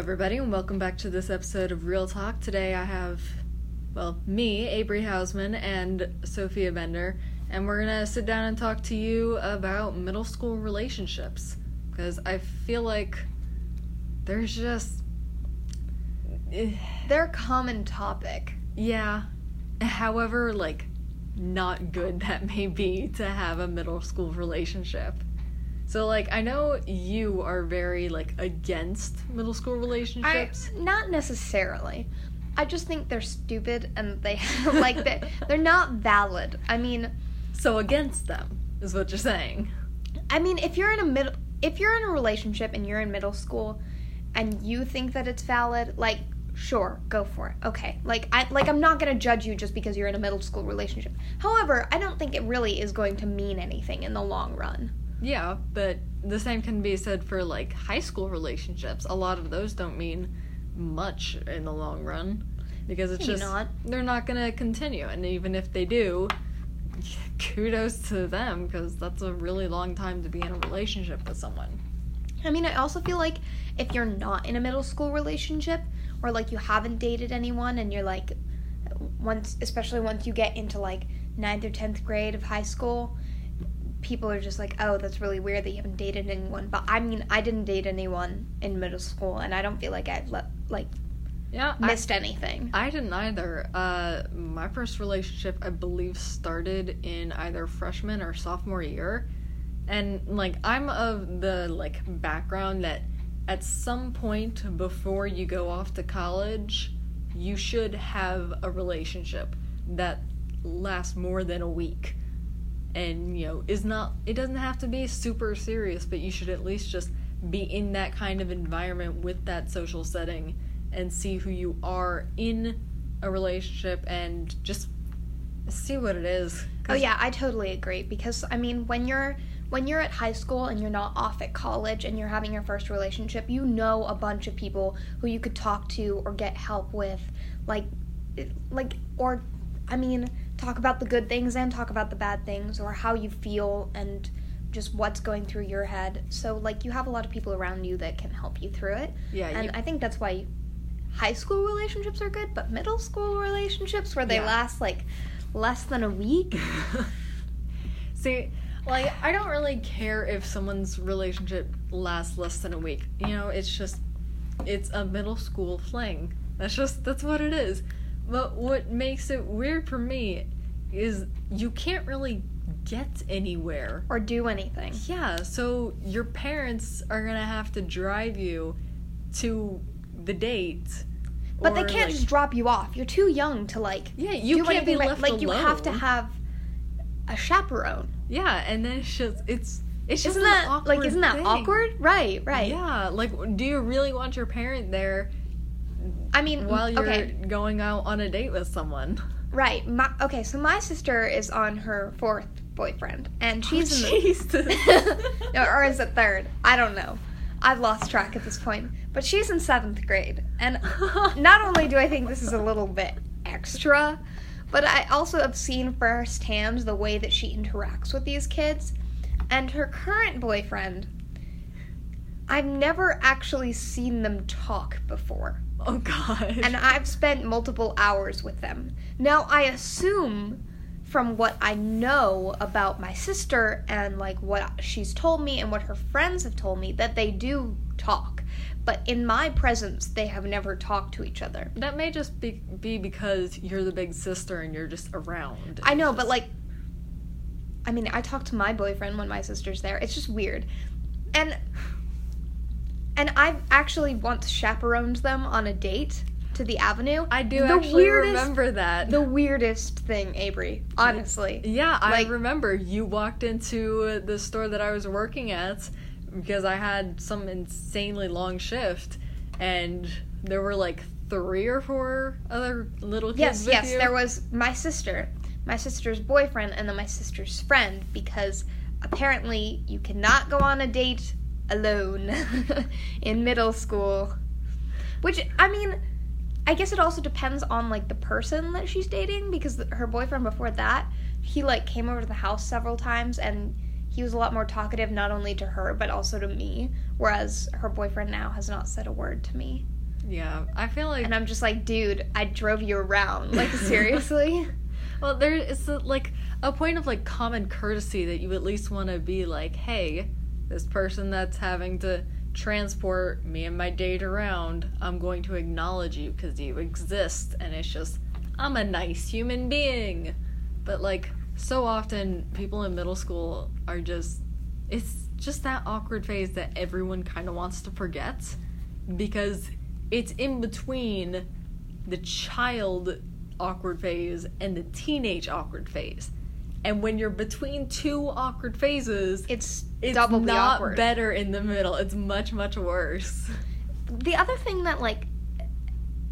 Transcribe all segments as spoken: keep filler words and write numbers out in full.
everybody, and welcome back to this episode of Real Talk. Today I have, well, me, Abri Hausman, and Sophia Bender, and we're going to sit down and talk to you about middle school relationships, because I feel like there's just... They're a common topic. Yeah. However, like, not good that may be to have a middle school relationship. So, like, I know you are very, like, against middle school relationships. I, not necessarily. I just think they're stupid and they, like, they, they're not valid. I mean... So against them is what you're saying. I mean, if you're in a middle... If you're in a relationship and you're in middle school and you think that it's valid, like, sure, go for it. Okay. Like, I, like I'm not going to judge you just because you're in a middle school relationship. However, I don't think it really is going to mean anything in the long run. Yeah, but the same can be said for, like, high school relationships. A lot of those don't mean much in the long run, because it's Maybe just, not. They're not going to continue, and even if they do, kudos to them, because that's a really long time to be in a relationship with someone. I mean, I also feel like if you're not in a middle school relationship, or, like, you haven't dated anyone, and you're, like, once, especially once you get into, like, ninth or tenth grade of high school, people are just like, oh, that's really weird that you haven't dated anyone. But, I mean, I didn't date anyone in middle school, and I don't feel like I've, le- like, yeah, missed I, anything. I didn't either. Uh, my first relationship, I believe, started in either freshman or sophomore year. And, like, I'm of the, like, background that at some point before you go off to college, you should have a relationship that lasts more than a week. And, you know, is not, it doesn't have to be super serious, but you should at least just be in that kind of environment with that social setting and see who you are in a relationship and just see what it is. Oh, yeah, I totally agree, because, I mean, when you're when you're at high school and you're not off at college and you're having your first relationship, you know a bunch of people who you could talk to or get help with, like, like, or, I mean... talk about the good things and talk about the bad things, or how you feel and just what's going through your head. So, like, you have a lot of people around you that can help you through it. Yeah. And you... I think that's why high school relationships are good, but middle school relationships where they yeah. last, like, less than a week. See, like, I don't really care if someone's relationship lasts less than a week. You know, it's just, it's a middle school fling. That's just, that's what it is. But what makes it weird for me is you can't really get anywhere. Or do anything. Yeah, so your parents are going to have to drive you to the date. But they can't, like, just drop you off. You're too young to, like, yeah, you do can't anything. Be left like, alone. Like, you have to have a chaperone. Yeah, and then it's just, it's, it's just isn't an that, awkward like, isn't that thing. Awkward? Right, right. Yeah, like, do you really want your parent there? I mean, while you're okay. going out on a date with someone. Right. My, okay, so my sister is on her fourth boyfriend, and she's oh, in the... no, or is it third? I don't know. I've lost track at this point. But she's in seventh grade, and not only do I think this is a little bit extra, but I also have seen firsthand the way that she interacts with these kids, and her current boyfriend, I've never actually seen them talk before. Oh, God. And I've spent multiple hours with them. Now, I assume from what I know about my sister and, like, what she's told me and what her friends have told me, that they do talk. But in my presence, they have never talked to each other. That may just be, be because you're the big sister and you're just around. I know, just... but, like, I mean, I talk to my boyfriend when my sister's there. It's just weird. And... And I've actually once chaperoned them on a date to the Avenue. I do the actually weirdest, remember that. The weirdest thing, Abri, honestly. Yeah, like, I remember you walked into the store that I was working at because I had some insanely long shift, and there were, like, three or four other little kids yes, with yes, you. Yes, yes, there was my sister, my sister's boyfriend, and then my sister's friend, because apparently you cannot go on a date alone in middle school, which, I mean, I guess it also depends on, like, the person that she's dating, because her boyfriend before that, he, like, came over to the house several times, and he was a lot more talkative, not only to her, but also to me, whereas her boyfriend now has not said a word to me. Yeah, I feel like... And I'm just like, dude, I drove you around. Like, seriously? Well, there is, a, like, a point of, like, common courtesy that you at least want to be like, hey, this person that's having to transport me and my date around, I'm going to acknowledge you because you exist. And it's just, I'm a nice human being. But, like, so often people in middle school are just... It's just that awkward phase that everyone kind of wants to forget because... It's in between the child awkward phase and the teenage awkward phase. And when you're between two awkward phases, it's, it's doubly not awkward. Better in the middle. It's much, much worse. The other thing that, like,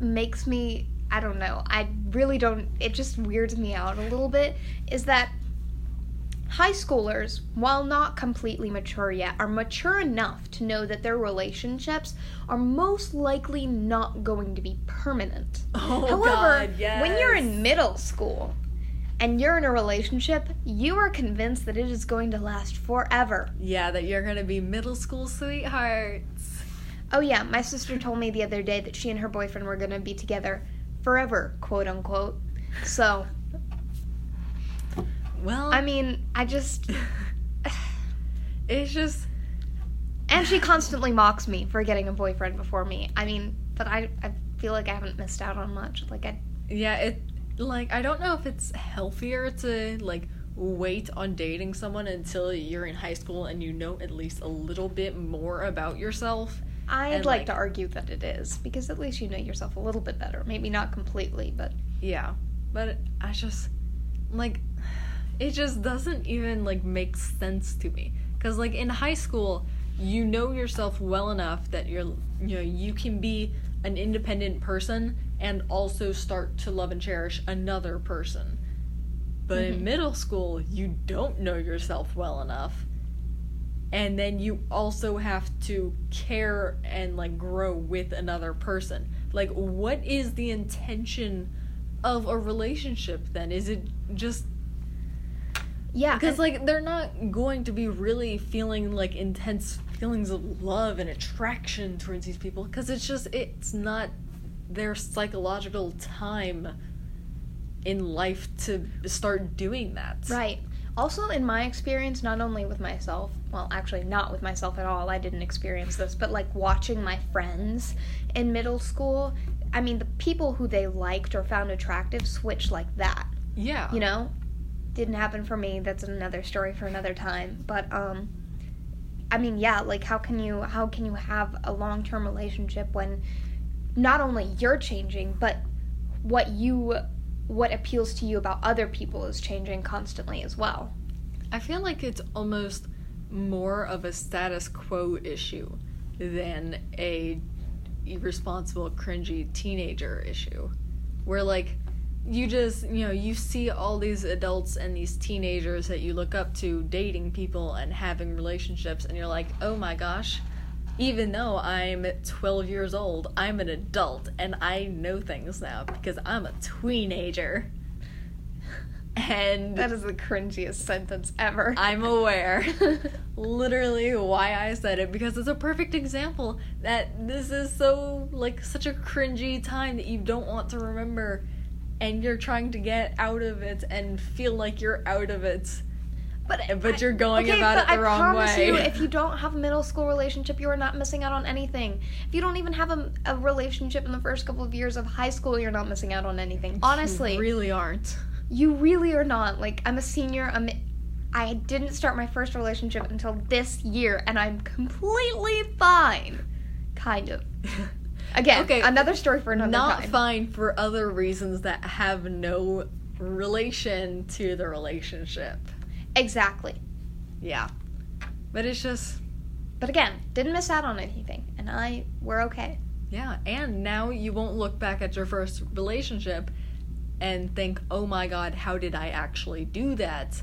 makes me, I don't know, I really don't, it just weirds me out a little bit, is that high schoolers, while not completely mature yet, are mature enough to know that their relationships are most likely not going to be permanent. Oh, however, God, yes. When you're in middle school and you're in a relationship, you are convinced that it is going to last forever. Yeah, that you're going to be middle school sweethearts. Oh yeah, my sister told me the other day that she and her boyfriend were going to be together forever, quote unquote. So... Well, I mean, I just, it's just, and she constantly mocks me for getting a boyfriend before me. I mean, but I, I feel like I haven't missed out on much. Like I, yeah, it, like, I don't know if it's healthier to, like, wait on dating someone until you're in high school and you know at least a little bit more about yourself. I'd and, like, like to argue that it is, because at least you know yourself a little bit better. Maybe not completely, but. Yeah, but I just, like. It just doesn't even, like, make sense to me. Because, like, in high school, you know yourself well enough that you're, you know, you can be an independent person and also start to love and cherish another person. But mm-hmm. in middle school, you don't know yourself well enough. And then you also have to care and, like, grow with another person. Like, what is the intention of a relationship then? Is it just... Yeah. Because, like, they're not going to be really feeling, like, intense feelings of love and attraction towards these people. Because it's just, it's not their psychological time in life to start doing that. Right. Also, in my experience, not only with myself, well, actually not with myself at all, I didn't experience this, but, like, watching my friends in middle school, I mean, the people who they liked or found attractive switched like that. Yeah. You know? Didn't happen for me. That's another story for another time. But um I mean, yeah, like, how can you how can you have a long-term relationship when not only you're changing, but what you what appeals to you about other people is changing constantly as well? I feel like it's almost more of a status quo issue than a irresponsible, cringy teenager issue, where, like, you just, you know, you see all these adults and these teenagers that you look up to dating people and having relationships, and you're like, oh my gosh, even though I'm twelve years old, I'm an adult, and I know things now because I'm a tweenager. And... That is the cringiest sentence ever. I'm aware. Literally why I said it, because it's a perfect example that this is so, like, such a cringy time that you don't want to remember. And you're trying to get out of it and feel like you're out of it. But, but I, you're going okay, about it the I wrong way. I promise you, if you don't have a middle school relationship, you are not missing out on anything. If you don't even have a, a relationship in the first couple of years of high school, you're not missing out on anything. Honestly. You really aren't. You really are not. Like, I'm a senior. I'm, I didn't start my first relationship until this year, and I'm completely fine. Kind of. Again, okay, another story for another not time. Not fine for other reasons that have no relation to the relationship. Exactly. Yeah. But it's just... But again, didn't miss out on anything, and I, we're okay. Yeah, and now you won't look back at your first relationship and think, oh my god, how did I actually do that?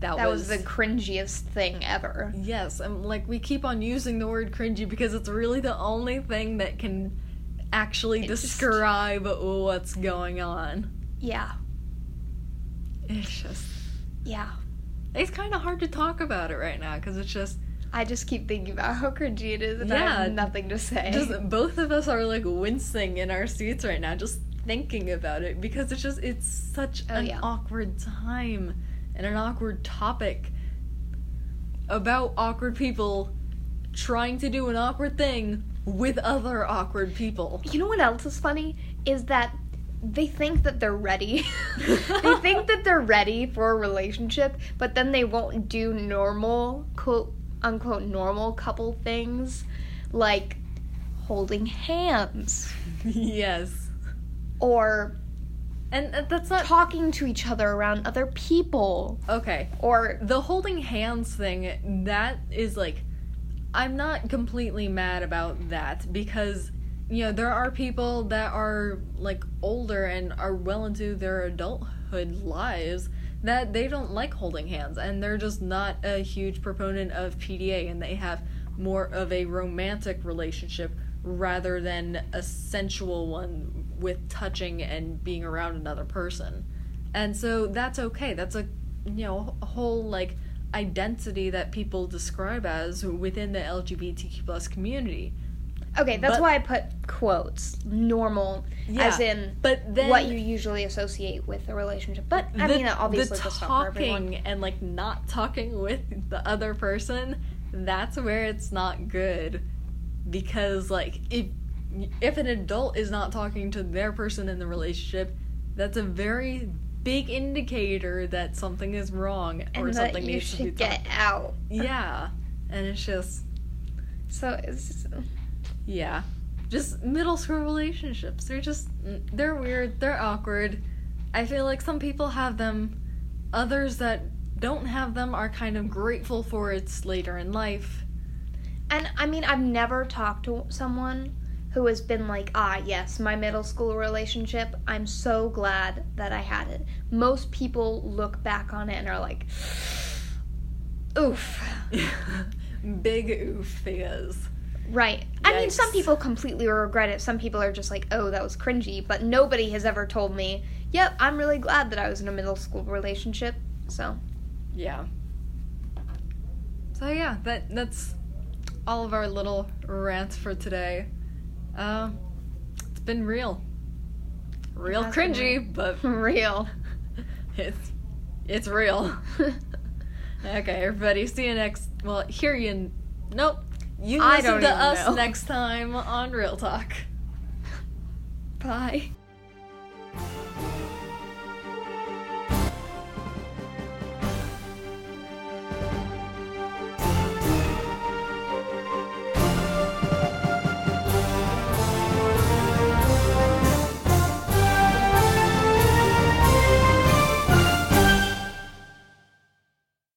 That, that was, was the cringiest thing ever. Yes, and, like, we keep on using the word cringy because it's really the only thing that can actually it's describe just... what's going on. Yeah. It's just... Yeah. it's kind of hard to talk about it right now because it's just... I just keep thinking about how cringy it is and yeah, I have nothing to say. Just, both of us are, like, wincing in our seats right now just thinking about it because it's just, it's such oh, an yeah. awkward time and an awkward topic about awkward people trying to do an awkward thing with other awkward people. You know what else is funny? Is that they think that they're ready. They think that they're ready for a relationship, but then they won't do normal, quote, unquote, normal couple things, like holding hands. Yes. Or... and that's not... talking to each other around other people. Okay. Or... the holding hands thing, that is, like... I'm not completely mad about that because, you know, there are people that are, like, older and are well into their adulthood lives that they don't like holding hands, and they're just not a huge proponent of P D A, and they have more of a romantic relationship rather than a sensual one with touching and being around another person. And so that's okay. That's a, you know, a whole, like, identity that people describe as within the L G B T Q plus community. Okay, that's but, why I put quotes, normal, yeah, as in but then, what you usually associate with a relationship. But, I the, mean, obviously the that's not for everyone. And, like, not talking with the other person, that's where it's not good. Because, like, if, if an adult is not talking to their person in the relationship, that's a very... big indicator that something is wrong and or something needs to be done. Get out. Yeah, and it's just so it's just, yeah, just middle school relationships. They're just they're weird. They're awkward. I feel like some people have them. Others that don't have them are kind of grateful for it later in life. And I mean, I've never talked to someone who has been like, ah, yes, my middle school relationship, I'm so glad that I had it. Most people look back on it and are like, oof. Big oof, because. Right. Yikes. I mean, some people completely regret it. Some people are just like, oh, that was cringy. But nobody has ever told me, yep, I'm really glad that I was in a middle school relationship. So. Yeah. So, yeah, that that's all of our little rants for today. Uh, it's been real. Real cringy, but... real. It's it's real. Okay, everybody, see you next... Well, hear you... In, nope. You listen to us know. Next time on Real Talk. Bye.